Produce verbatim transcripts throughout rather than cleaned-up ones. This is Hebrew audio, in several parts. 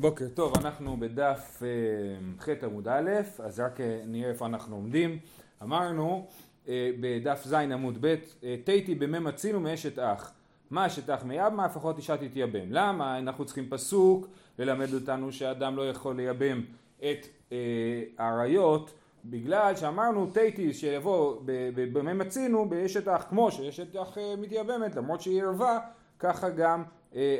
בוקר טוב, אנחנו בדף ח' עמוד א', אז רק נראה איפה אנחנו עומדים. אמרנו בדף ז' עמוד ב', תיתי במם מצינו מאשת אח. מה אשת אח מייבמה? לפחות אישה תתייבם. למה? אנחנו צריכים פסוק ללמד אותנו שאדם לא יכול לייבם את העריות, בגלל שאמרנו תיתי שיבוא במם מצינו באשת אח, כמו שאשת אח מתייבמת, למרות שהיא ערבה, ככה גם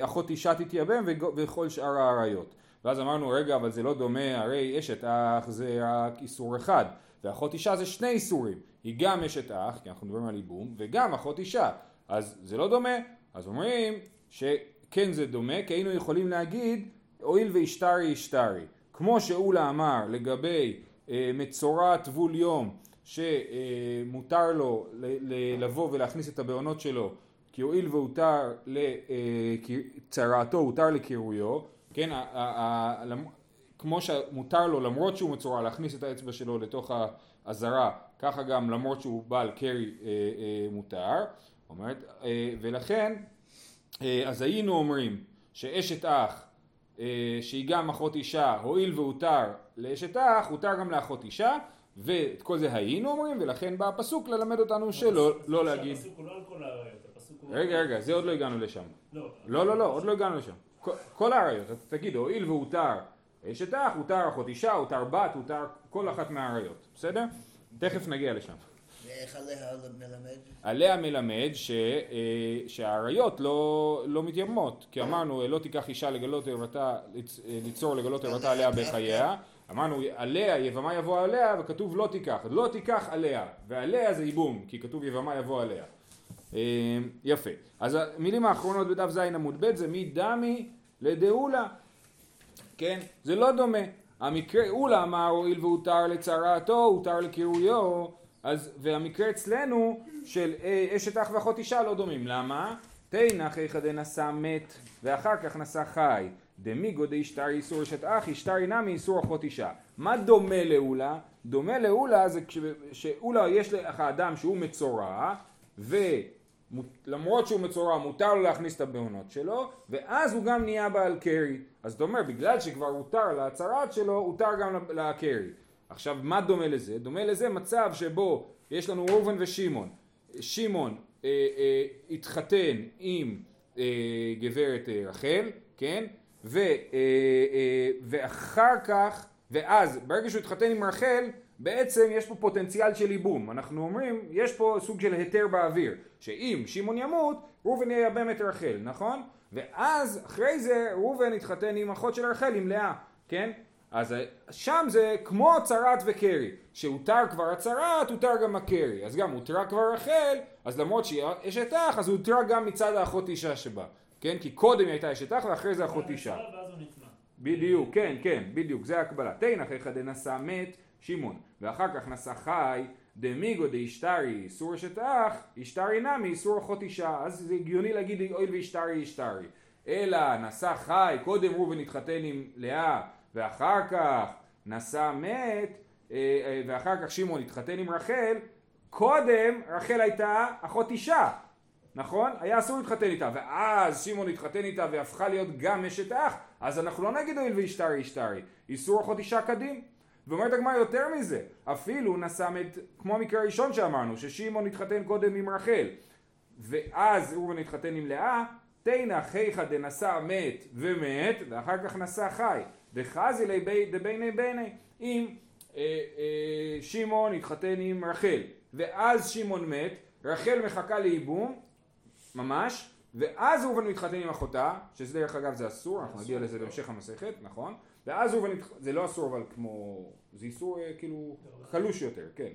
אחות אישה תתייבם וכל שאר העריות. ואז אמרנו, רגע, אבל זה לא דומה, הרי אשת אח זה רק איסור אחד, ואחות אישה זה שני איסורים. היא גם אשת אח, כי אנחנו מדברים על ייבום, וגם אחות אישה. אז זה לא דומה. אז אומרים שכן זה דומה, כי היינו יכולים להגיד, הואיל ואשתרי אשתרי. כמו שאולה אמר לגבי אה, מצורע טבול יום, שמותר לו לבוא ולהכניס את הבעונות שלו, כי הואיל והותר לצרעתו, הותר לקירויו, כן, ה- ה- ה- כמו שמותר לו למרות שהוא מצורע להכניס את האצבע שלו לתוך העזרה, ככה גם למרות שהוא בעל קרי א- א- מותר, אומרת, א- ולכן, א- אז היינו אומרים שאשת אח, א- שהיא גם אחות אישה, הואיל והותר לאשת אח, הותר גם לאחות אישה, ואת כל זה היינו אומרים, ולכן בא הפסוק ללמד אותנו שלא לא להגיד. הפסוק הוא לא על כל העריות. רגע, רגע, זה עוד לא הגענו לשם. לא, לא, לא, עוד לא הגענו לשם. כל העריות, תגיד, הואיל והותר אשת אח, הותר אחות אישה, הותר בת, הותר כל אחת מהעריות, בסדר? תכף נגיע לשם. ואיך עליה מלמד? עליה מלמד שהעריות לא מתייבמות, כי אמרנו, לא תיקח אישה לגלות ערוותה, ליצור לגלות ערוותה עליה בחייה. אמרנו, עליה, יבמה יבוא עליה, וכתוב לא תיקח. לא תיקח עליה, ועליה זה ייבום, כי כתוב יבמה יבוא עליה. יפה. אז המילים האחרונות בדף ז' עמוד ב' זה מדמי לדאולה. כן? זה לא דומה. המקרה, אולה אמר, הואיל והותר לצרעתו, הותר לקירויו, אז, והמקרה אצלנו של אשת אח ואחות אישה לא דומים. למה? תינך אחד נשא מת, ואחר כך נשא חי. דמיגו דאישתר איסור אשת אח, אישתר אינה מאיסור אחות אישה. מה דומה לאולה? דומה לאולה זה כשאולה יש לך אדם שהוא מצורע, ולמרות שהוא מצורע מותר לו להכניס את הבעונות שלו, ואז הוא גם נהיה בעל קרי. אז זאת אומרת, בגלל שכבר הותר להצרעת שלו, הותר גם לקרי. עכשיו, מה דומה לזה? דומה לזה מצב שבו יש לנו ראובן ושמעון. שמעון אה, אה, התחתן עם אה, גברת אה, רחל, כן? ו, אה, אה, ואחר כך, ואז ברגע שהוא התחתן עם רחל, בעצם יש פה פוטנציאל של ייבום. אנחנו אומרים, יש פה סוג של היתר באוויר, שאם שמעון ימות, ראובן ייבם את רחל, נכון? ואז אחרי זה ראובן התחתן עם אחות של רחל, עם לאה, כן? אז שם זה כמו צרעת וקרי, שהותר כבר הצרעת, הותר גם הקרי. אז גם הותרה כבר רחל, אז למרות שהיא אשת אח, אז הותרה גם מצד האחות אישה שבה, כן? כי קודם היא הייתה אשת אח ואחרי זה אחות אישה. בדיוק, כן, כן, בדיוק, זה הקבלה. תינך אחד נשא מת, שמעון, ואחר כך נשא חי, דמיגו דאישתרי איסור אשת אח, אישתרי נמי איסור אחות אישה. אז זה הגיוני להגיד אוי ואישתרי אישתרי. אלא נשא חי, קודם ראובן התחתן עם לאה, ואחר כך נשא מת, ואחר כך שמעון התחתן עם רחל, קודם רחל הייתה אחות אישה, נכון? היה אסור להתחתן איתה, ואז שמעון התחתן איתה והפכה להיות גם אשת אח, אז אנחנו לא נגיד אוי ואישתרי אישתרי, איסור אחות אישה קדים. ואומרת הגמרא יותר מזה, אפילו נשא מת, כמו המקרה הראשון שאמרנו, ששמעון התחתן קודם עם רחל, ואז ראובן התחתן עם לאה, תינך היכא דנשא מת ומת, ואחר כך נשא חי, דחזי ליה דבייני בייני. אם אה, אה, שמעון התחתן עם רחל, ואז שמעון מת, רחל מחכה לייבום, ממש, ואז ראובן מתחתן עם אחותה, שזה דרך אגב זה אסור, אנחנו נגיע לזה בהמשך המסכת, נכון? ואז ראובן, זה לא אסור אבל כמו, זה איסור כאילו חלוש יותר, כן.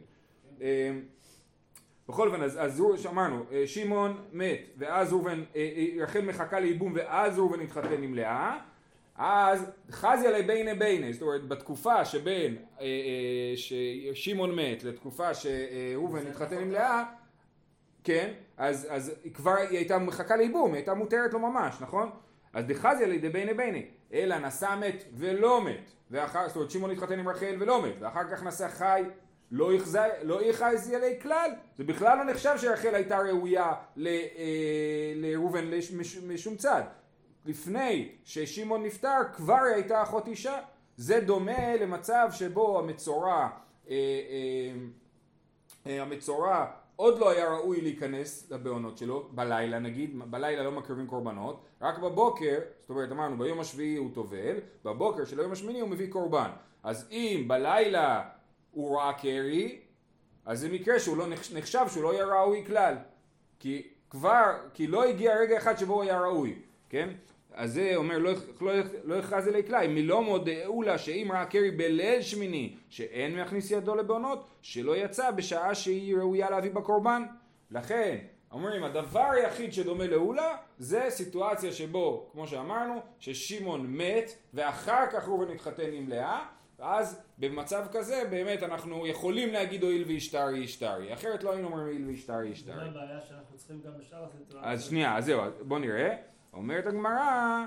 בכל אופן, אז אמרנו, שמעון מת, ואז ראובן, רחל מחכה לייבום, ואז ראובן התחתן עם לאה, אז חזי עלי בייני בייני, זאת אומרת, בתקופה שבין ששמעון מת לתקופה שראובן התחתן עם לאה, כן, אז, אז כבר היא הייתה מחכה לייבום, היא הייתה מותרת לו ממש, נכון? אז דחזי עלי דבייני בייני, אלא נשא מת ולא מת, ואחר, זאת אומרת, שמעון התחתן עם רחל ולא מת, ואחר כך נשא חי, לא יחזי, לא יחזי עלי כלל, זה בכלל לא נחשב שרחל הייתה ראויה לראובן משום צד. לפני ששמעון נפטר כבר הייתה אחות אישה. זה דומה למצב שבו המצורע אה, אה, המצורע עוד לא היה ראוי להיכנס לבעונות שלו, בלילה נגיד, בלילה לא מקריבים קורבנות, רק בבוקר, זאת אומרת אמרנו ביום השביעי הוא טובל, בבוקר של היום השמיני הוא מביא קורבן. אז אם בלילה הוא ראה קרי, אז זה מקרה שהוא לא נחשב, שהוא לא היה ראוי כלל, כי כבר, כי לא הגיע רגע אחד שבו הוא היה ראוי, כן? אז זה אומר, לא, לא, לא יכרז אלי כלי, מלא מודעו לה שאם ראה קרי בליל שמיני, שאין מכניס ידו לבעונות, שלא יצא בשעה שהיא ראויה להביא בקורבן. לכן, אומרים, הדבר היחיד שדומה לאולה, זה סיטואציה שבו, כמו שאמרנו, ששימון מת, ואחר כך רובן התחתן עם לאה, ואז במצב כזה, באמת אנחנו יכולים להגיד אוהיל ואשתרי אשתרי, אחרת לא היינו אומרים אוהיל ואשתרי אשתרי. זה הבעיה שאנחנו צריכים גם בשאר הסיטואציה. אז שנייה, אז זהו, בוא נראה. אומרת הגמרא,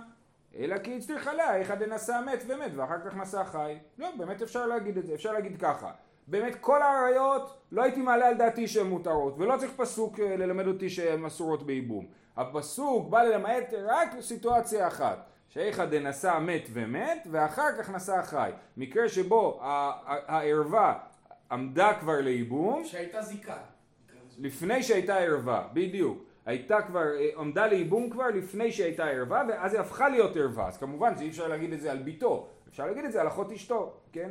אלא כי הצטריך עליה, אחד נשא מת ומת, ואחר כך נשא חי. לא, באמת אפשר להגיד את זה, אפשר להגיד ככה. באמת כל העריות, לא הייתי מעלה על דעתי שהן מותרות, ולא צריך פסוק ללמד אותי שהן אסורות בייבום. הפסוק בא ללמד רק סיטואציה אחת, שאחד נשא מת ומת, ואחר כך נשא חי. מקרה שבו הערווה עמדה כבר לייבום. שהייתה זיקה. לפני שהייתה ערווה, בדיוק. הייתה כבר, עמדה לייבום כבר לפני שהייתה ערווה, ואז היא הפכה להיות ערווה. אז כמובן שאי אפשר להגיד את זה על ביתו, אפשר להגיד את זה על אחות אשתו, כן?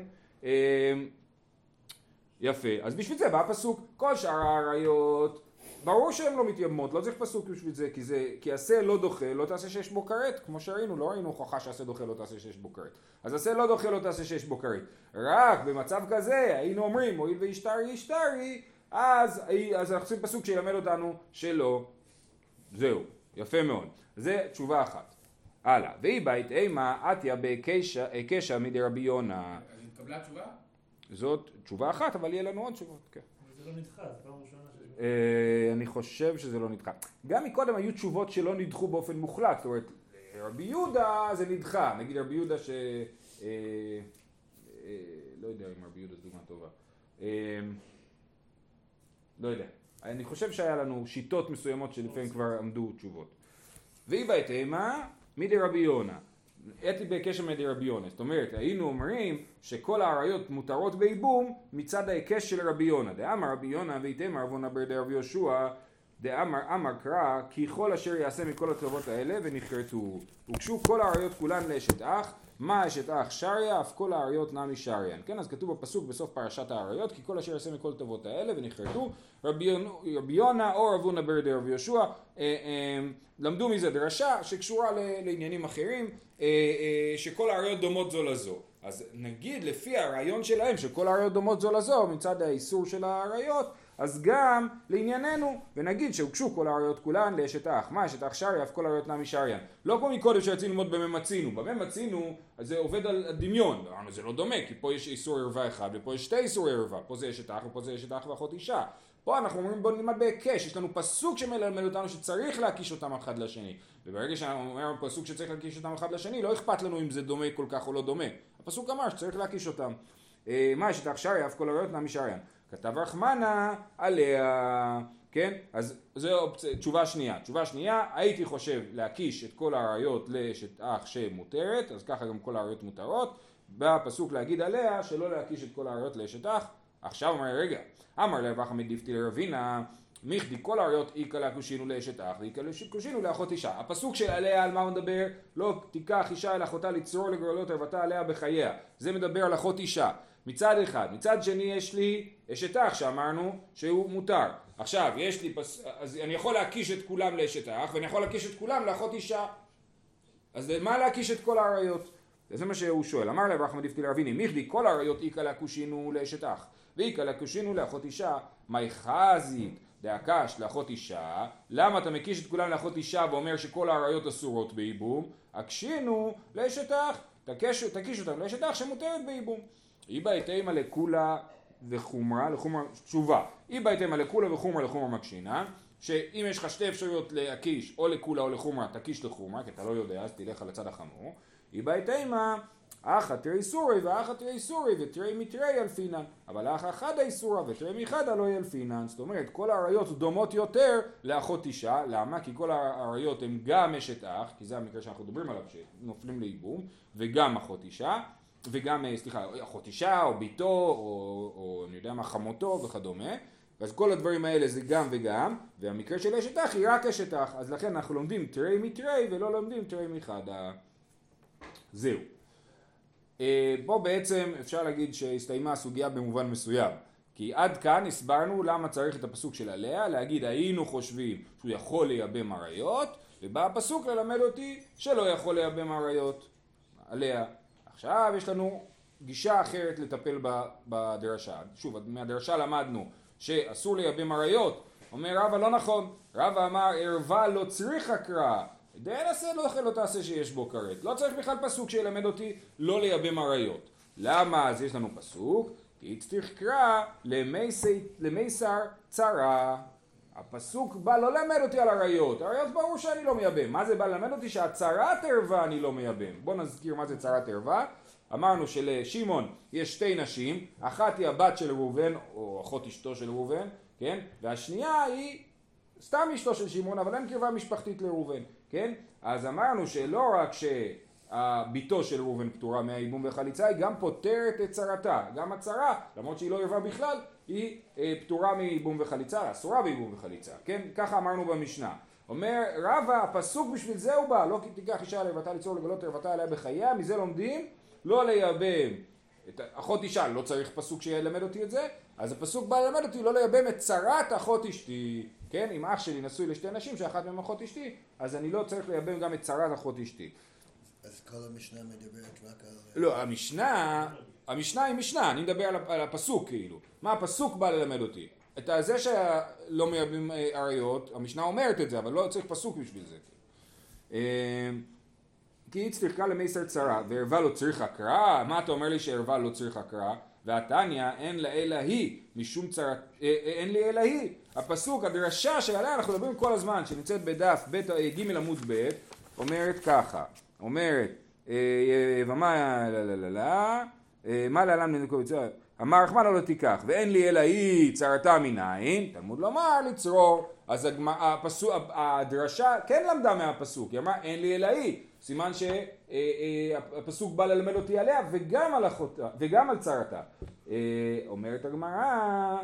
יפה. אז בשביל זה בא הפסוק, כל שאר העריות, ברור שהן לא מתייבמות, לא צריך פסוק בשביל זה, כי זה, כי עשה לא דוחה, לא תעשה שיש בו כרת, כמו שראינו, לא ראינו הוכחה שעשה דוחה, לא תעשה שיש בו כרת. אז עשה לא דוחה, לא תעשה שיש בו כרת. רק במצב כזה, היינו אומרים, הואיל ואשתרי, אשתרי, אז, אז אנחנו עושים פסוק שילמד אותנו שלא. זהו, יפה מאוד. זה תשובה אחת. הלאה. והיא בית אימה עתיה בהיקשה מדי רבי יונה. אז התקבלה תשובה? זאת תשובה אחת, אבל יהיה לנו עוד תשובות. כן. זה לא נדחה, זה פעם ראשונה שזה... אני חושב שזה לא נדחה. גם מקודם היו תשובות שלא נדחו באופן מוחלט. זאת אומרת, רבי יהודה זה נדחה. נגיד רבי יהודה ש... לא יודע אם רבי יהודה זה דוגמה טובה. לא יודע. אני חושב שהיה לנו שיטות מסוימות שלפעמים כבר עמדו תשובות. והיא בית אימה מדי רבי יונה. אתי בהיקשה מדי רבי יונה. זאת אומרת, היינו אומרים שכל העריות מותרות בייבום מצד ההיקש של רבי יונה. דאמר רבי יונה והית אימה רבונה ברדי רבי יהושע. דאמר אמר קרא כי כל אשר יעשה מכל התלוות האלה ונכרתו. הוגשו כל העריות כולן לאשת אח. מה אשת אח שריה, אף כל העריות נמי שריהן. כן, אז כתוב בפסוק בסוף פרשת העריות, כי כל אשר יעשה מכל טובות האלה ונכרתו, רבי יונה או רב הונא בר דרבי יהושע, אה, אה, למדו מזה דרשה שקשורה לעניינים אחרים, אה, אה, שכל העריות דומות זו לזו. אז נגיד לפי הרעיון שלהם, שכל העריות דומות זו לזו, מצד האיסור של העריות, אז גם לענייננו, ונגיד שהוגשו כל העריות כולן לאשת אח, מה אשת אח שריה, אף כל העריות נמי שריהן. לא פה מקודם שיצאנו ללמוד בממצינו, בממצינו זה עובד על הדמיון, זה לא דומה, כי פה יש איסור ערווה אחד ופה יש שתי איסורי ערווה, פה זה אשת אח ופה זה אשת אח ואחות אישה. פה אנחנו אומרים בוא נלמד בהיקש, יש לנו פסוק שמלמד אותנו שצריך להקיש אותם אחד לשני. וברגע שאנחנו אומרים פסוק שצריך להקיש אותם אחד לשני, לא אכפת לנו אם זה דומה כל כך או לא דומה. הפסוק אמר שצריך להקיש אותם. מה אשת אח שריה, אף כל העריות נמי שריהן. כתב רחמנה עליה, כן? אז זו אופציה, תשובה שנייה. תשובה שנייה, הייתי חושב להקיש את כל העריות לאשת אח שמותרת, אז ככה גם כל העריות מותרות, בפסוק להגיד עליה שלא להקיש את כל העריות לאשת אח. עכשיו אומר, רגע, אמר לה וחמד דיפתי לרבינה, מיכדי כל העריות איקה להקושינו לאשת אח, ואיקה להקושינו לאחות אישה. הפסוק של עליה, על מה הוא מדבר? לא תיקח אישה אל אחותה לצרור לגורלות ערוותה עליה בחייה. זה מדבר על אחות אישה. מצד אחד, מצד שני יש לי אשת אח שאמרנו שהוא מותר. עכשיו יש לי פס... אז אני יכול להקיש את כולם לאשת אח ואני יכול להקיש את כולם לאחות אישה. אז מה להקיש את כל העריות? זה מה שהוא שואל. אמר לה רחמד דיפתי לרביני, מיכדי כל העריות איקה להקושינו לאשת אח ואיקה להקושינו לאחות אישה. מאי חזית דאקש לאחות אישה, למה אתה מקיש את כולם לאחות אישה ואומר שכל העריות אסורות בייבום? הקשינו לאשת אח, תקיש, תקיש אותם לאשת אח שמותרת בייבום. היא בית אימה לכולה וחומרה, לחומרה, תשובה, היא בית אימה לכולה וחומרה לחומרה מקשינה, שאם יש לך שתי אפשרויות להקיש או לכולה או לחומרה, תקיש לחומרה, כי אתה לא יודע, אז תלך על הצד החמור. היא בית אימה אך התרי סורי ואך התרי סורי ותרי מתרי אלפינן, אבל אך אחד האיסורה ותרי מחדה לא אלפינן. זאת אומרת, כל העריות דומות יותר לאחות אישה. למה? כי כל העריות הן גם אשת אח, כי זה המקרה שאנחנו מדברים עליו שנופלים לייבום, וגם אחות אישה, וגם, סליחה, אחות אישה או ביתו או, או אני יודע מה, חמותו וכדומה. אז כל הדברים האלה זה גם וגם, והמקרה של אשת אח היא רק אשת אח. אז לכן אנחנו לומדים תרי מתרי ולא לומדים תרי מחדה. זהו. פה בעצם אפשר להגיד שהסתיימה הסוגיה במובן מסוים, כי עד כאן הסברנו למה צריך את הפסוק של עליה, להגיד היינו חושבים שהוא יכול לייבם עריות, ובא הפסוק ללמד אותי שלא יכול לייבם עריות עליה. עכשיו יש לנו גישה אחרת לטפל בדרשה. שוב, מהדרשה למדנו שאסור לייבם עריות, אומר רבא לא נכון, רבא אמר ערווה לא צריכה קרא, די נעשה לא אוכל לא תעשה שיש בו כרת. לא צריך בכלל פסוק שילמד אותי לא לייבם עריות. למה? אז יש לנו פסוק, כי צריך קרא למיסר צרה. הפסוק בא לא למד אותי על עריות. עריות ברור שאני לא מייבם. מה זה בא למד אותי? שהצרת ערווה אני לא מייבם. בואו נזכיר מה זה צרת ערווה. אמרנו שלשמעון יש שתי נשים, אחת היא הבת של ראובן או אחות אשתו של ראובן, כן? והשנייה היא סתם אשתו של שמעון, אבל אין קרבה משפחתית לראובן, כן? אז אמרנו שלא רק שהביתו של ראובן פטורה מהייבום והחליצה, היא גם פותרת את צרתה, גם הצרה, למרות שהיא לא ערבה בכלל, היא פטורה מהייבום וחליצה, אסורה בייבום וחליצה, כן? ככה אמרנו במשנה. אומר רבא, הפסוק בשביל זה הוא בא, לא תיקח אישה לערוותה ליצור לגלות ערוותה עליה בחייה, מזה לומדים, לא לייבם. אחות אישה, לא צריך פסוק שילמד אותי את זה, אז הפסוק בא ללמד אותי לא לייבם את צרת אחות אשתי, כן? אם אח שלי נשוי לשתי נשים שאחת מהן אחות אשתי, אז אני לא צריך לייבם גם את צרת אחות אשתי. אז כל המשנה מדברת רק על... לא, המשנה, המשנה היא משנה, אני מדבר על הפסוק כאילו. מה הפסוק בא ללמד אותי? את זה שלא מייבם עריות, המשנה אומרת את זה, אבל לא צריך פסוק בשביל זה. כי היא צריכה למיסר צרה, וערווה לא צריך הקרא. מה אתה אומר לי שערווה לא צריך הקרא? והתניה אין לה אלא היא, משום צרה, אין לי אלא היא. הפסוק, הדרשה שעליה אנחנו מדברים כל הזמן, שנמצאת בדף ג' עמוד ב', אומרת ככה, אומרת, ומה, לא, לא, לא, לא, מה לעלם לנקוב יצא? אמר רחמנה לא תיקח, ואין לי אלא היא צרתה מניין, תלמוד לומר לצרור. אז הדרשה כן למדה מהפסוק, היא אמרה אין לי אלא היא. סימן שהפסוק בא ללמד אותי עליה וגם על אחותה וגם על צרתה. אומרת הגמרא,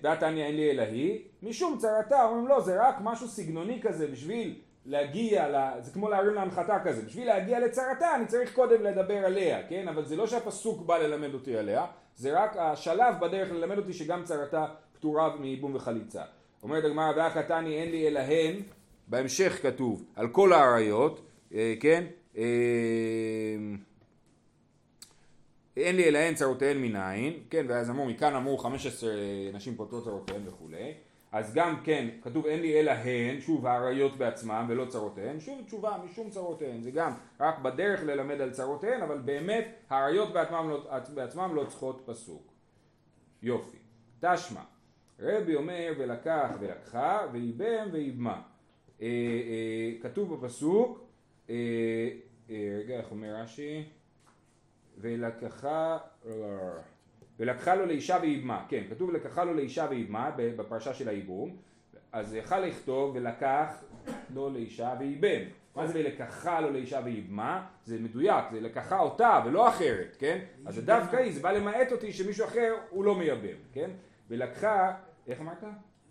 דתניא אין לי אלא היא משום צרתה. אומרים לא, זה רק משהו סגנוני כזה בשביל להגיע, זה כמו להרים להנחתה כזה, בשביל להגיע לצרתה אני צריך קודם לדבר עליה, כן? אבל זה לא שהפסוק בא ללמד אותי עליה, זה רק השלב בדרך ללמד אותי שגם צרתה פטורה מייבום וחליצה. אומרת הגמרא, והקטני אין לי אלא הן, בהמשך כתוב על כל העריות, כן? אין לי אלא הן צרותיהן מניין, כן? ואז אמרו, מכאן אמרו חמש עשרה נשים פוטרות צרותיהן וכולי. אז גם כן, כתוב אין לי אלא הן, שוב העריות בעצמם ולא צרותיהן, שוב תשובה משום צרותיהן, זה גם רק בדרך ללמד על צרותיהן, אבל באמת העריות בעצמם לא, בעצמם לא צריכות פסוק. יופי, תשמע, רבי אומר ולקח ולקחה וייבם וייבמה. אה, אה, כתוב בפסוק, אה, אה, רגע איך אומר רש"י, ולקחה... ולקחה לו לאישה וייבמה, כן, כתוב לקחה לו לאישה וייבמה בפרשה של הייבום, אז יכל לכתוב ולקח לו לאישה וייבם. מה זה ולקחה לו לאישה וייבמה? זה מדויק, זה לקחה אותה ולא אחרת, כן? אז דווקא היא, זה בא למעט אותי שמישהו אחר הוא לא מייבם, כן? ולקחה, איך אמרת?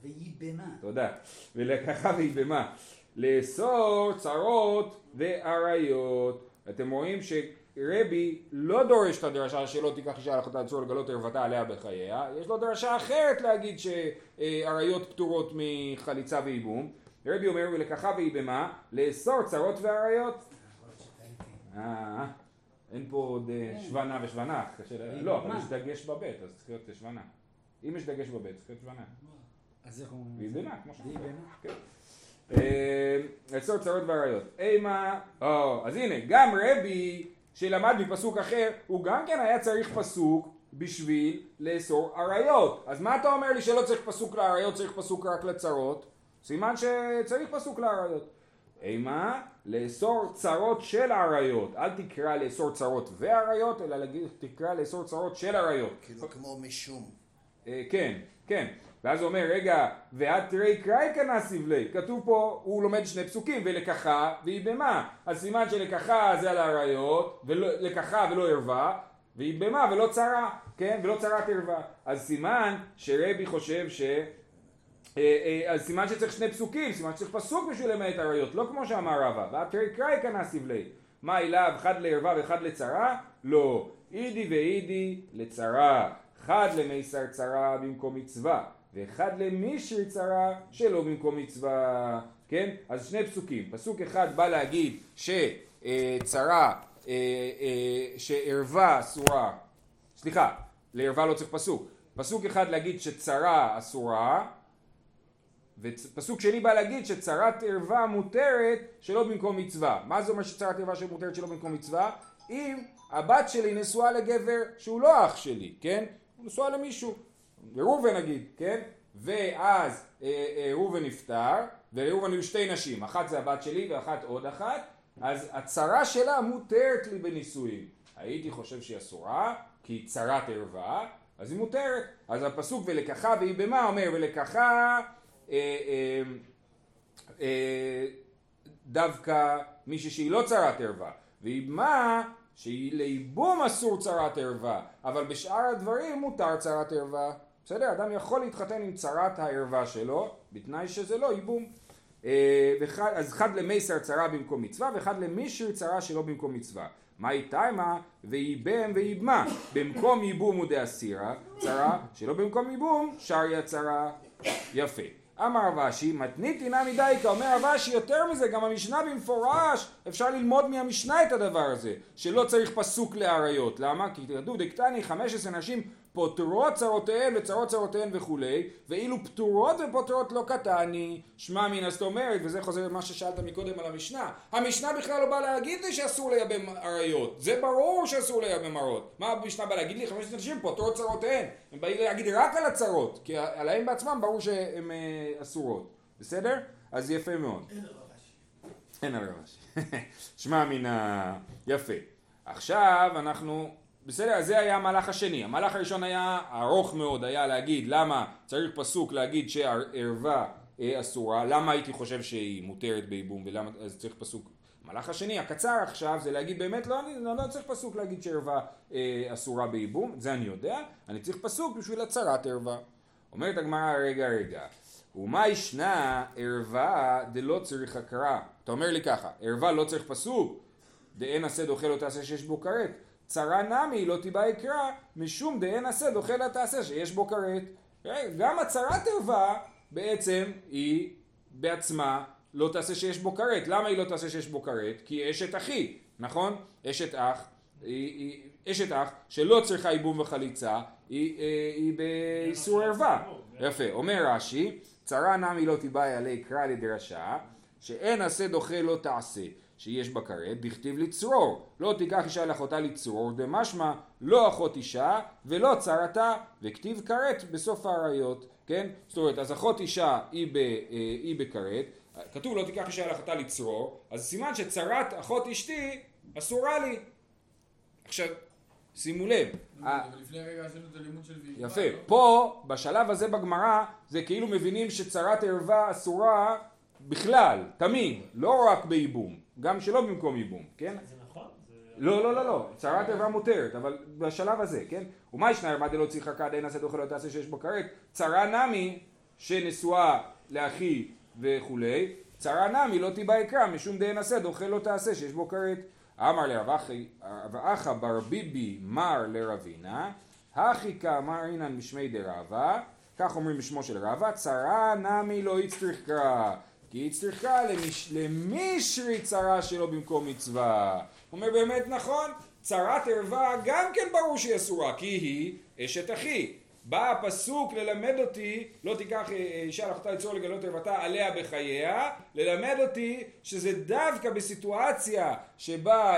וייבמה. תודה. ולקחה וייבמה. לאסור צרות ועריות. אתם רואים ש... רבי לא דורש את הדרשה שלא תיקח אישה לאחותה ליצור לגלות ערוותה עליה בחייה, יש לו דרשה אחרת להגיד שעריות פטורות מחליצה וייבום. רבי אומר ולקחה וייבמה לאסור צרות ועריות. אין פה עוד שבנה ושבנה, לא, אבל יש דגש בבית, אז צריך להיות שבנה. אם יש דגש בבית, צריך להיות שבנה. אז איך הוא... וייבמה, כמו שאתה אומרת. לאסור צרות ועריות. אימה, אז הנה, גם רבי... שלמד מפסוק אחר, הוא גם כן היה צריך פסוק בשביל לאסור עריות. אז מה אתה אומר לי שלא צריך פסוק לעריות, צריך פסוק רק לצרות? סימן שצריך פסוק לעריות. אימה, לאסור צרות של עריות. אל תקרא לאסור צרות ועריות, אלא תקרא לאסור צרות של עריות. כאילו כמו משום. כן, כן. ואז הוא אומר, רגע, ואתרי קראי כנסיב לי. כתוב פה, הוא לומד שני פסוקים, ולקחה והיא במה. הסימן שלקחה זה על העריות, ולקחה ולא ערווה, והיא במה ולא צרה, כן? ולא צרת ערווה. אז סימן שרבי חושב ש... אז סימן שצריך שני פסוקים, סימן שצריך פסוק בשביל למעט עריות, לא כמו שאמר רבא, ואתרי קראי כנסיב לי. מה אליו, אחד לערווה ואחד לצרה? לא, אידי ואידי לצרה. אחד למיסר צרה במקום מצווה, ואחד למישרי צרה שלא במקום מצווה, כן? אז שני פסוקים, פסוק אחד בא להגיד שצרה, שערווה אסורה, סליחה, לערווה לא צריך פסוק, פסוק אחד להגיד שצרה אסורה, ופסוק שני בא להגיד שצרת ערווה מותרת שלא במקום מצווה. מה זה אומר שצרת ערווה שמותרת שלא במקום מצווה? אם הבת שלי נשואה לגבר שהוא לא אח שלי, כן? הוא נשואה למישהו, לראובן נגיד, כן? ואז ראובן נפטר, ולראובן היו שתי נשים, אחת זה הבת שלי ואחת עוד אחת, אז הצרה שלה מותרת לי בנישואים. הייתי חושב שהיא אסורה, כי היא צרת ערווה, אז היא מותרת. אז הפסוק ולקחה והיא במה אומר? ולקחה... דווקא מישהי שהיא לא צרת ערווה, והיא מה שהיא לאיבום אסור צרת ערווה, אבל בשאר הדברים מותר צרת ערווה. בסדר, אדם יכול להתחתן עם צרת הערווה שלו בתנאי שזה לא איבום. אז אחד למיסר צרה במקום מצווה ואחד למישהו צרה שלא במקום מצווה. מה הייתה אימה? ואיבם ואיבמה, במקום איבום הוא דאסירה צרה, שלא במקום איבום שריה צרה. יפה. אמר רבשי, מתנית אינה מדייקה, אומר רבשי יותר מזה, גם המשנה במפורש, אפשר ללמוד מהמשנה את הדבר הזה, שלא צריך פסוק לעריות, למה? כי תדעו דקטני, חמש עשרה נשים פוטרות צרותיהן וצרות צרותיהן וכולי, ואילו פטורות ופוטרות לא קטני, שמע מן זאת אומרת, וזה חוזר למה ששאלת מקודם על המשנה, המשנה בכלל לא באה להגיד לי שאסור לייבם עריות, זה ברור שאסור לייבם עריות, מה המשנה באה להגיד לי? חמש עשרה נשים פוטרות צרותיהן, הם באים להגיד רק על הצרות, כי עליהם בעצמם ברור שהן אסורות, בסדר? אז יפה מאוד. אין על רבש. אין על רבש. שמע מן ה... יפה. עכשיו אנחנו... בסדר, אז זה היה המהלך השני. המהלך הראשון היה ארוך מאוד, היה להגיד למה צריך פסוק להגיד שהערווה אסורה, למה הייתי חושב שהיא מותרת בייבום, ולמה אז צריך פסוק. המהלך השני, הקצר עכשיו, זה להגיד באמת לא, לא, לא צריך פסוק להגיד שהערווה אסורה בייבום, זה אני יודע, אני צריך פסוק בשביל הצרת ערווה. אומרת הגמרא, רגע רגע, ומה ישנה ערווה דלא צריך הקרא? אתה אומר לי ככה, ערווה לא צריך פסוק, דאין עשה דוחה לא תעשה שיש בו כרת. צרה נמי לא תיבא יקרא, משום דאין עשה דוחה לא תעשה שיש בו כרת. גם הצרת ערווה בעצם היא בעצמה לא תעשה שיש בו כרת. למה היא לא תעשה שיש בו כרת? כי אשת אחי, נכון? אשת אח, היא, היא, אשת אח שלא צריכה איבום וחליצה, היא, היא, היא באיסור ערווה. יפה, אומר רש"י, צרה נמי לא תיבא עלי קרא לדרשה, שאין עשה דוחה לא תעשה. שיש בכרת, דכתיב לצרור, לא תיקח אישה לאחותה לצרור, דמשמע, לא אחות אישה, ולא צרתה, וכתיב כרת בסוף העריות, כן? זאת אומרת, אז אחות אישה היא, ב, היא בכרת, כתוב לא תיקח אישה לאחותה לצרור, אז סימן שצרת אחות אשתי אסורה לי. עכשיו, שימו לב. לפני רגע עשינו את הלימוד של ויפה. יפה, פה, בשלב הזה בגמרא, זה כאילו מבינים שצרת ערווה אסורה בכלל, תמיד, לא רק בייבום. גם שלא במקום ייבום, כן? זה נכון? לא, לא, לא, לא. צרת ערווה מותרת, אבל בשלב הזה, כן? ומה ישנה ערווה דלא צריך הקרא דאין עשה דוחה לא תעשה שיש בו כרת? צרה נמי שנשואה לאחי וכולי, צרה נמי לא תיבא יקרא, משום דאין עשה דוחה לא תעשה שיש בו כרת. אמר לרב אחא בר ביבי מר לרבינה, הכי כאמר אינן משמי דרבה, כך אומרים בשמו של רבה, צרה נמי לא יצטריך קרא. כי היא צריכה למש... למישרי צרה שלא במקום מצווה. הוא אומר באמת נכון, צרת ערווה גם כן ברור שהיא אסורה, כי היא אשת אחי. בא הפסוק ללמד אותי, לא תיקח אישה לאחותה לצרור לגלות ערוותה עליה בחייה, ללמד אותי שזה דווקא בסיטואציה שבה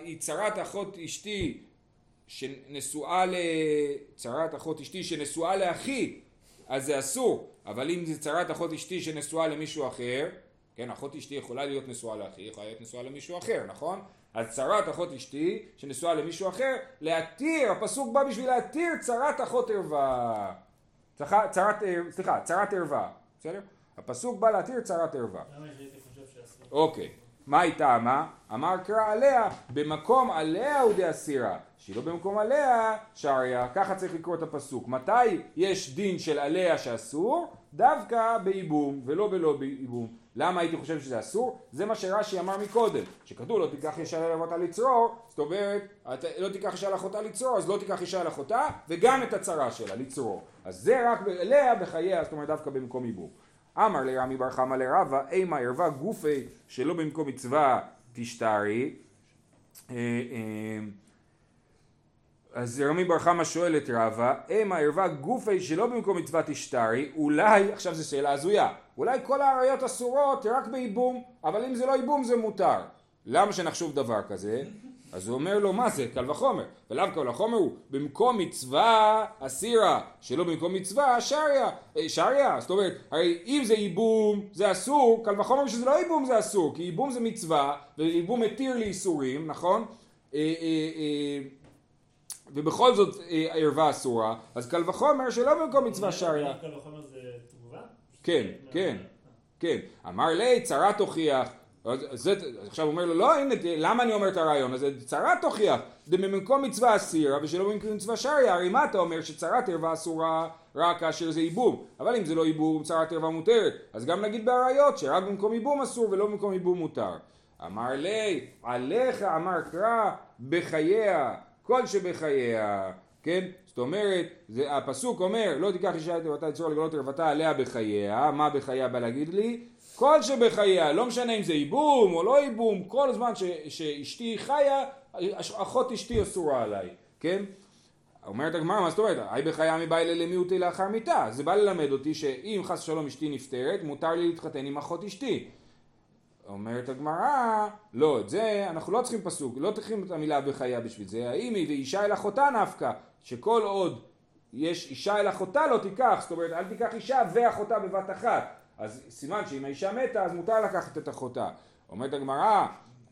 היא צרת אחות אשתי שנשואה לצרת אחות אשתי שנשואה לאחי, אז זה אסור. אבל אם זה צרת אחות אשתי שנשואה למישהו אחר, כן, אחות אשתי יכולה להיות נשואה לאחי, יכולה להיות נשואה למישהו אחר, נכון? אז צרת אחות אשתי שנשואה למישהו אחר, להתיר, הפסוק בא בשביל להתיר צרת אחות ערווה. צרת, צרת, סליחה, צרת ערווה, בסדר? הפסוק בא להתיר צרת ערווה. למה הייתי חושב שעשו? אוקיי. מה הייתה מה? אמר קרא עליה, במקום עליה הוא דאסירה, שלא במקום עליה שריה, ככה צריך לקרוא את הפסוק. מתי יש דין של עליה שאסור? דווקא באיבום ולא בלא באיבום. למה הייתי חושב שזה אסור? זה מה שרש"י אמר מקודם, שכתוב לא תיקח אישה לאחותה לצרור, זאת אומרת, לא תיקח אישה לאחותה לצרור, אז לא תיקח אישה לאחותה וגם את הצרה שלה לצרור. אז זה רק עליה בחייה, זאת אומרת דווקא במקום איבום. אמר לרמי בר חמא לרבא, אימה ערווה גופי שלא במקום מצווה תשתערי. אז רמי בר חמא שואל את רבא, אימה ערווה גופי שלא במקום מצווה תשתערי, אולי, עכשיו זו שאלה הזויה, אולי כל העריות אסורות רק באיבום, אבל אם זה לא איבום זה מותר. למה שנחשוב דבר כזה? אז הוא אומר לו, מה זה? קל וחומר. ולאו קל וחומר הוא, במקום מצווה אסירה, שלא במקום מצווה שריה. שריה, זאת אומרת, הרי אם זה איבום, זה אסור, קל וחומר שזה לא איבום זה אסור, כי איבום זה מצווה, ואיבום מתיר לאיסורים, נכון? ובכל זאת ערווה אסורה, אז קל וחומר שלא במקום מצווה שריה. קל וחומר זה תגובה? כן, כן, כן. אמר לי, צרה תוכיח. אז עכשיו אומר לו, לא, הנה, למה אני אומר את הרעיון? אז צרה תוכיח, זה במקום מצווה אסירה ושלא במקום מצווה שריה, הרי מה אתה אומר שצרת ערווה אסורה רק כאשר זה איבום, אבל אם זה לא איבום, צרת ערווה מותרת, אז גם נגיד בעריות שרק במקום איבום אסור ולא במקום איבום מותר. אמר לי, עליך אמר קרא בחייה, כל שבחייה, כן? זאת אומרת, זה, הפסוק אומר, לא תיקח אישה ערוותה לצרור לגלות ערוותה עליה בחייה, מה בחייה בא להגיד לי? כל שבחייה, לא משנה אם זה איבום או לא איבום, כל זמן ש, שאשתי חיה, אחות אשתי אסורה עליי, כן? אומרת הגמרא, מה זאת אומרת? היי בחייה מבעילה למיעוטי לאחר מיתה, זה בא ללמד אותי שאם חס ושלום אשתי נפטרת, מותר לי להתחתן עם אחות אשתי. אומרת הגמרא, לא, את זה אנחנו לא צריכים פסוק, לא צריכים את המילה בחייה בשביל זה, האם היא ואישה אל אחותה נפקה, שכל עוד יש אישה אל אחותה לא תיקח, זאת אומרת, אל תיקח אישה ואחותה בבת אחת. אז סימן שאם האישה מתה, אז מותר לקחת את אחותה. אומרת הגמרא,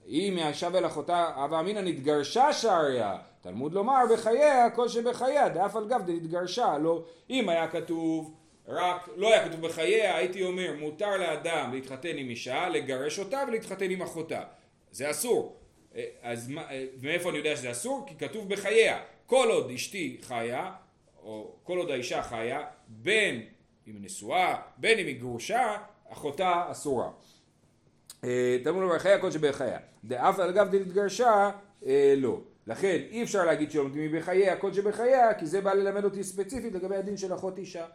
אם האישה ולאחותה, הווה אמינא נתגרשה שריה. תלמוד לומר, בחייה, כל שבחייה, דאף על גב דתגרשה. לא, אם היה כתוב, רק, לא היה כתוב בחייה, הייתי אומר, מותר לאדם להתחתן עם אישה, לגרש אותה ולהתחתן עם אחותה. זה אסור. אז מאיפה אני יודע שזה אסור? כי כתוב בחייה. כל עוד אשתי חיה, או כל עוד האישה חיה, בין אם היא נשואה, בין אם היא גרושה, אחותה אסורה. תלמוד לומר בחייה, כל שבחייה. דאף על גב דתגרשה, לא. לכן אי אפשר להגיד שלומדים מבחייה, כל שבחייה, כי זה בא ללמד אותי ספציפית לגבי הדין של אחות אישה.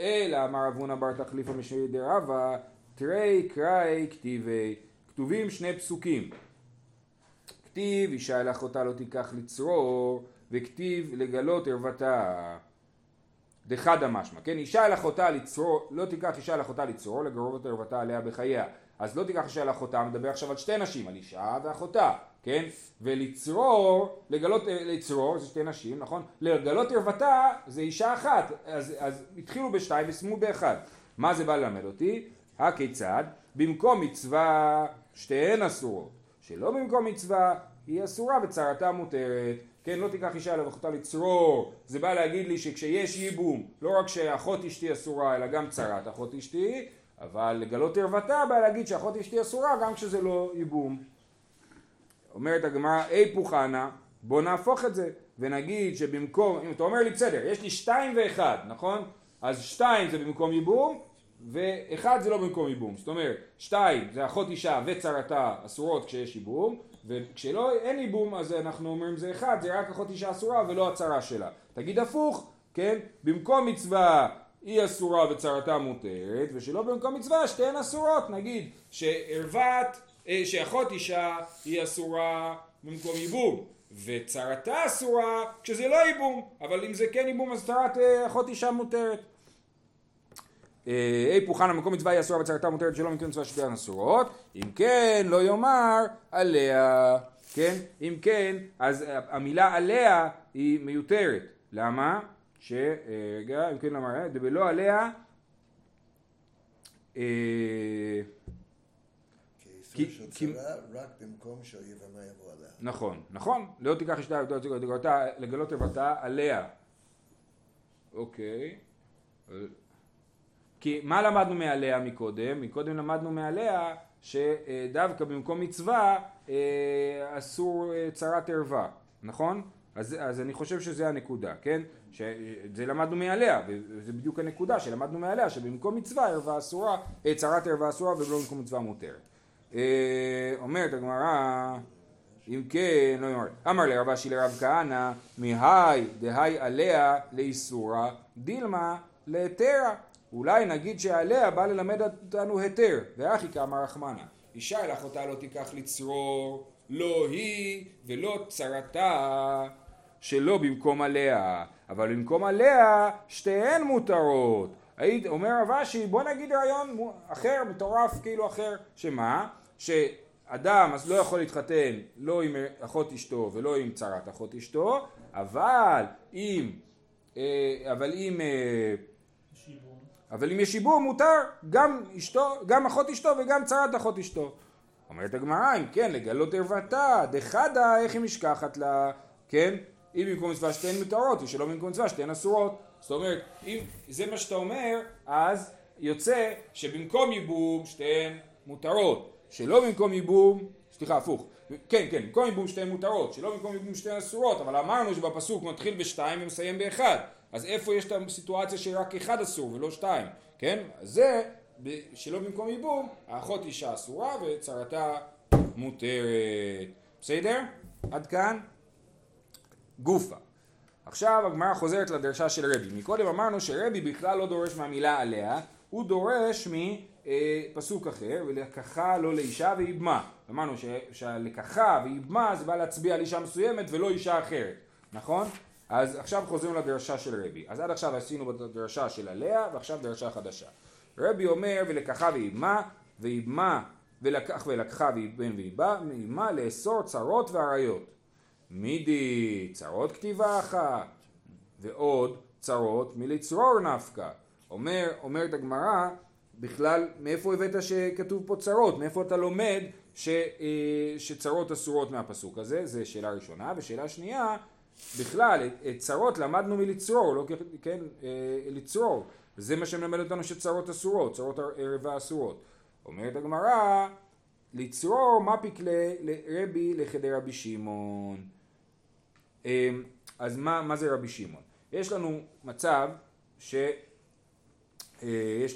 אלא אמר רב הונא בר תחליפא משלי דרבה, תרי קראי כתיבי. כתובים שני פסוקים. כתיב אישה אל אחותה לא תיקח לצרור, וכתיב לגלות ערוותה. דחד המשמע, כן? אישה אל אחותה לצרור, לא תיקח אישה אל אחותה לצרור, לגרות ערוותה עליה בחייה. אז לא תיקח אישה אל אחותה, מדבר עכשיו על שתי נשים, על אישה ואחותה, כן? ולצרור, לגלות, לצרור זה שתי נשים, נכון? לגלות ערוותה זה אישה אחת, אז, אז התחילו בשתיים וסיימו באחד. מה זה בא ללמד אותי? הכיצד? במקום מצווה שתיהן אסורות, שלא במקום מצווה היא אסורה וצרתה מותרת. כן, לא תיקח אישה אל אחותה לצרור, זה בא להגיד לי שכשיש ייבום, לא רק שאחות אשתי אסורה, אלא גם צרת אחות אשתי, אבל לגלות ערוותה בא להגיד שאחות אשתי אסורה גם כשזה לא ייבום. אומרת הגמרא, אי פוחנה, בוא נהפוך את זה, ונגיד שבמקום, אם אתה אומר לי בסדר, יש לי שתיים ואחד, נכון? אז שתיים זה במקום ייבום, ואחד זה לא במקום ייבום, זאת אומרת, שתיים זה אחות אישה וצרתה אסורות כשיש ייבום, וכשלא אין איבום אז אנחנו אומרים זה אחד, זה רק אחות אישה אסורה ולא הצרה שלה. תגיד הפוך, כן? במקום מצווה היא אסורה וצרתה מותרת, ושלא במקום מצווה שתיהן אסורות, נגיד שערוות, שאחות אישה היא אסורה במקום איבום, וצרתה אסורה כשזה לא איבום, אבל אם זה כן איבום אז צרת אחות אישה מותרת. אי פוחן המקום מצווה היא אסורה וצרתה מותרת שלא מקום מצווה שתיהן אסורות, אם כן לא יאמר עליה, כן? אם כן אז המילה עליה היא מיותרת, למה? ש... רגע, אם כן למה, דבלו עליה, איסור של צרה רק במקום שהיבמה יבוא עליה. נכון, נכון. לא תיקח אשתה לגלות לבטה עליה. אוקיי. כי מה למדנו מעליה מקודם? מקודם למדנו מעליה שדווקא במקום מצווה אסור צרת ערווה, נכון? אז, אז אני חושב שזה הנקודה, כן? שזה למדנו מעליה, וזה בדיוק הנקודה שלמדנו מעליה, שבמקום מצווה ערווה אסורה, צרת ערווה אסורה ובלא במקום מצווה מותרת. אומרת הגמרא, אם כן, לא יאמר, אמר לרב אשי לרב כהנא, מהי דהי עליה לאיסורה דילמה להתרה. אולי נגיד שעליה בא ללמד אותנו היתר, ואחי כאמר רחמנה, אישה אל אחותה לא תיקח לצרור, לא היא ולא צרתה, שלא במקום עליה, אבל במקום עליה שתיהן מותרות. אומר רב אשי, בוא נגיד רעיון אחר, מטורף כאילו אחר, שמה? שאדם אז לא יכול להתחתן לא עם אחות אשתו ולא עם צרת אחות אשתו, אבל אם, אבל אם, אבל אם יש שיבום מותר גם אשתו, גם אחות אשתו וגם צרת אחות אשתו. אומרת הגמרא, אם כן לגלות ערוותה, דחדה איך היא משכחת לה, כן? אם במקום מצווה שתיהן מותרות, שלא במקום מצווה שתיהן אסורות. זאת אומרת, אם זה מה שאתה אומר, אז יוצא שבמקום ייבום שתיהן מותרות, שלא במקום ייבום, סליחה הפוך, כן כן, במקום ייבום שתיהן מותרות, שלא במקום ייבום שתיהן אסורות, אבל אמרנו שבפסוק מתחיל בשתיים ומסיים באחד. אז איפה יש את הסיטואציה שרק אחד אסור ולא שתיים, כן? אז זה, שלא במקום ייבום, האחות אישה אסורה וצרתה מותרת. בסדר? עד כאן? גופה. עכשיו הגמרא חוזרת לדרשה של רבי. מקודם אמרנו שרבי בכלל לא דורש מהמילה עליה, הוא דורש מפסוק אחר, ולקחה לא לאישה ואיבמה. אמרנו שהלקחה ואיבמה זה בא להצביע על אישה מסוימת ולא אישה אחרת, נכון? אז עכשיו חוזרים לדרשה של רבי. אז עד עכשיו עשינו בדרשה של עליה, ועכשיו דרשה חדשה. רבי אומר, ולקחה ואיבמה, ואיבמה, ולקח ולקחה ואיבן ואיבמה, לאסור צרות ועריות. מידי צרות כתיבה אחת, ועוד צרות מלצרור נפקה. אומר, אומרת הגמרא, בכלל, מאיפה הבאת שכתוב פה צרות? מאיפה אתה לומד ש, שצרות אסורות מהפסוק הזה? זה שאלה ראשונה, ושאלה שנייה, בכלל, את צרות למדנו מלצרור, לא כן, לצרור. זה מה שמלמד אותנו שצרות אסורות, צרות ערווה אסורות. אומרת הגמרא, לצרור מפיק לרבי לחדר רבי שמעון. אז מה, מה זה רבי שמעון? יש לנו מצב שיש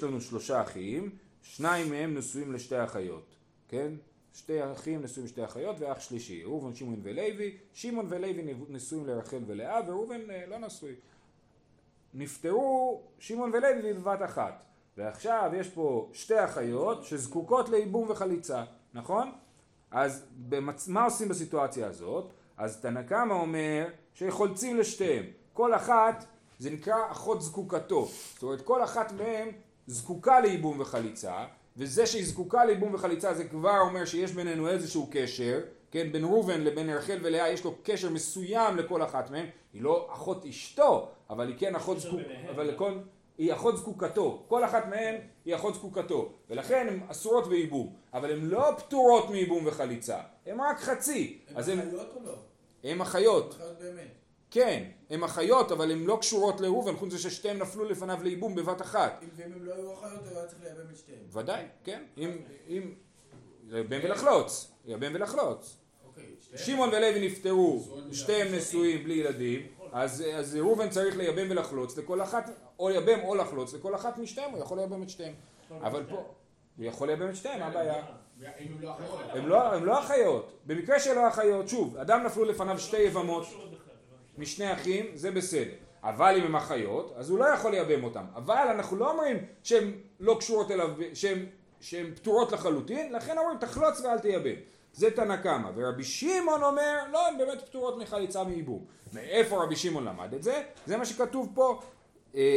לנו שלושה אחים, שניים מהם נשואים לשתי אחיות, כן? שתי אחים נשואים לשתי אחיות ואח שלישי, ראובן, שמעון ולוי. שמעון ולוי נשואים לרחל ולאה, וראובן לא נשוי. נפטרו שמעון ולוי בבת אחת, ועכשיו יש פה שתי אחיות שזקוקות לאיבום וחליצה, נכון? אז במצ... מה עושים בסיטואציה הזאת? אז תנא קמא אומר שחולצים לשתיהם. כל אחת זה נקרא אחות זקוקתו, זאת אומרת כל אחת מהן זקוקה לאיבום וחליצה, וזה שהיא זקוקה לאיבום וחליצה זה כבר אומר שיש בינינו איזשהו קשר, כן, בין ראובן לבין רחל ולאה יש לו קשר מסוים לכל אחת מהן, היא לא אחות אשתו, אבל היא כן אחות זקוק, אבל לכל... היא אחות זקוקתו, כל אחת מהן היא אחות זקוקתו, ולכן הן אסורות ואיבום, אבל הן לא פטורות מאיבום וחליצה, הן רק חצי. הן אחיות או לא? הן אחיות. אחיות באמת. כן, הן אחיות, אבל הן לא קשורות לראובן, חוץ מזה ששתיהן נפלו לפניו לאיבום בבת אחת. אם הן לא היו אחיות, הוא היה צריך לייבם את שתיהן. ודאי, כן, אם... לייבם ולחלוץ, לייבם ולחלוץ. שמעון ולוי נפטרו, שתיהם נשואים בלי ילדים, אז אז ראובן צריך לייבם ולחלוץ לכל אחת, או לייבם או לחלוץ לכל אחת משתיהם, הוא יכול לייבם את שתיהם, אבל פה הוא יכול לייבם את שתיהם, מה הבעיה? הם לא הם לא אחיות, במקרה שלא אחיות, שוב, אדם נפלו לפניו שתי יבמות משני אחים, זה בסדר, אבל אם הם אחיות, אז הוא לא יכול לייבם אותם, אבל אנחנו לא אומרים שהן לא קשורות אליו, שהן שהן פטורות לחלוטין, לכן אומרים תחלוץ ואל תייבם. זה תנא קמא, ורבי שמעון אומר, לא, הן באמת פטורות מחליצה מאיבום. מאיפה רבי שמעון למד את זה? זה מה שכתוב פה,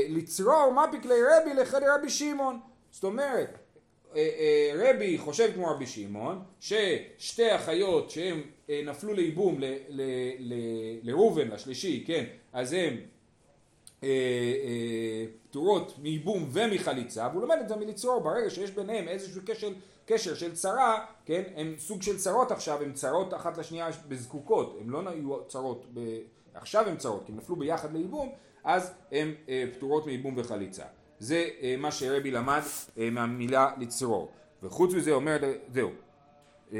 לצרור מפיק לרבי לחדר רבי שמעון. זאת אומרת, רבי חושב כמו רבי שמעון, ששתי אחיות שהן נפלו לאיבום לראובן, לשלישי, כן, אז הן פטורות מייבום ומחליצה, והוא לומד את זה מליצור. ברגע שיש ביניהם איזשהו קשר, קשר של צרה, כן, הם סוג של צרות עכשיו, הם צרות אחת לשנייה בזקוקות, הם לא היו צרות, ב... עכשיו הם צרות, כי הם נפלו ביחד לייבום, אז הם אה, פטורות מייבום וחליצה. זה אה, מה שרבי למד אה, מהמילה לצרור. וחוץ מזה אומר, זהו. אה,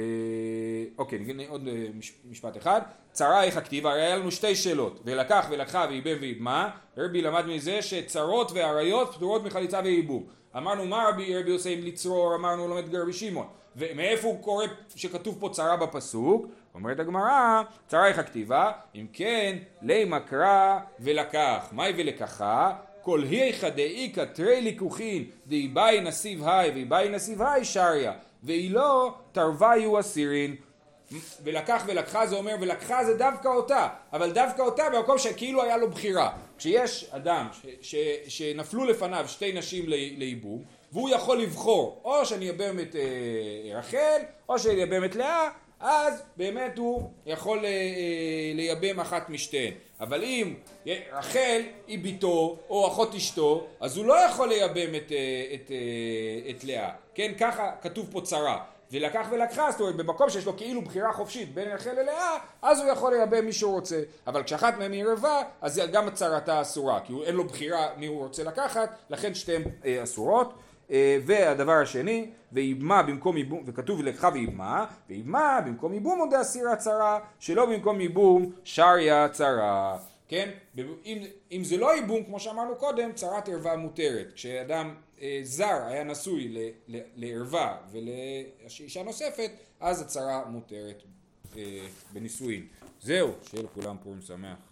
אוקיי, נגיד עוד אה, מש, משפט אחד. צרה איך הכתיבה, הרי היה לנו שתי שאלות. ולקח ולקחה וייבם וייבמה. רבי למד מזה שצרות והריות פטורות מחליצה וייבום. אמרנו מה רבי, רבי עושה עם לצרור, אמרנו הוא לומד גרבי שמעון. ומאיפה הוא קורא שכתוב פה צרה בפסוק? אומרת הגמרא, צרה איך הכתיבה, אם כן, לי מקרא ולקח. מהי ולקחה? כל היכא דאיקא תרי ליקוחין, דאי באי נסיב היי, ואי באי נסיב היי שריה, ואי לא תרוויו אסירין. ולקח ולקחה זה אומר, ולקחה זה דווקא אותה, אבל דווקא אותה במקום שכאילו היה לו בחירה. כשיש אדם ש- ש- שנפלו לפניו שתי נשים לייבום, והוא יכול לבחור, או שאני ייבם את אה, רחל, או שאני ייבם את לאה, אז באמת הוא יכול לייבם אחת משתיהן. אבל אם רחל היא ביתו או אחות אשתו, אז הוא לא יכול לייבם את, את, את לאה. כן, ככה כתוב פה צרה. ולקח ולקחה, זאת אומרת, במקום שיש לו כאילו בחירה חופשית בין רחל ללאה, אז הוא יכול לייבם מי שהוא רוצה. אבל כשאחת מהם היא רבה, אז גם צרתה אסורה, כי אין לו בחירה מי הוא רוצה לקחת, לכן שתיהן אסורות. והדבר השני, ויבמה במקום ייבום, וכתוב לקחה ויבמה, ויבמה במקום ייבום עוד אסירה צרה, שלא במקום ייבום שריה צרה, כן? אם, אם זה לא ייבום, כמו שאמרנו קודם, צרת ערווה מותרת. כשאדם אה, זר היה נשוי ל, ל, לערווה ולאישה נוספת, אז הצרה מותרת אה, בנישואין. זהו, שיהיה לכולם פורים שמח.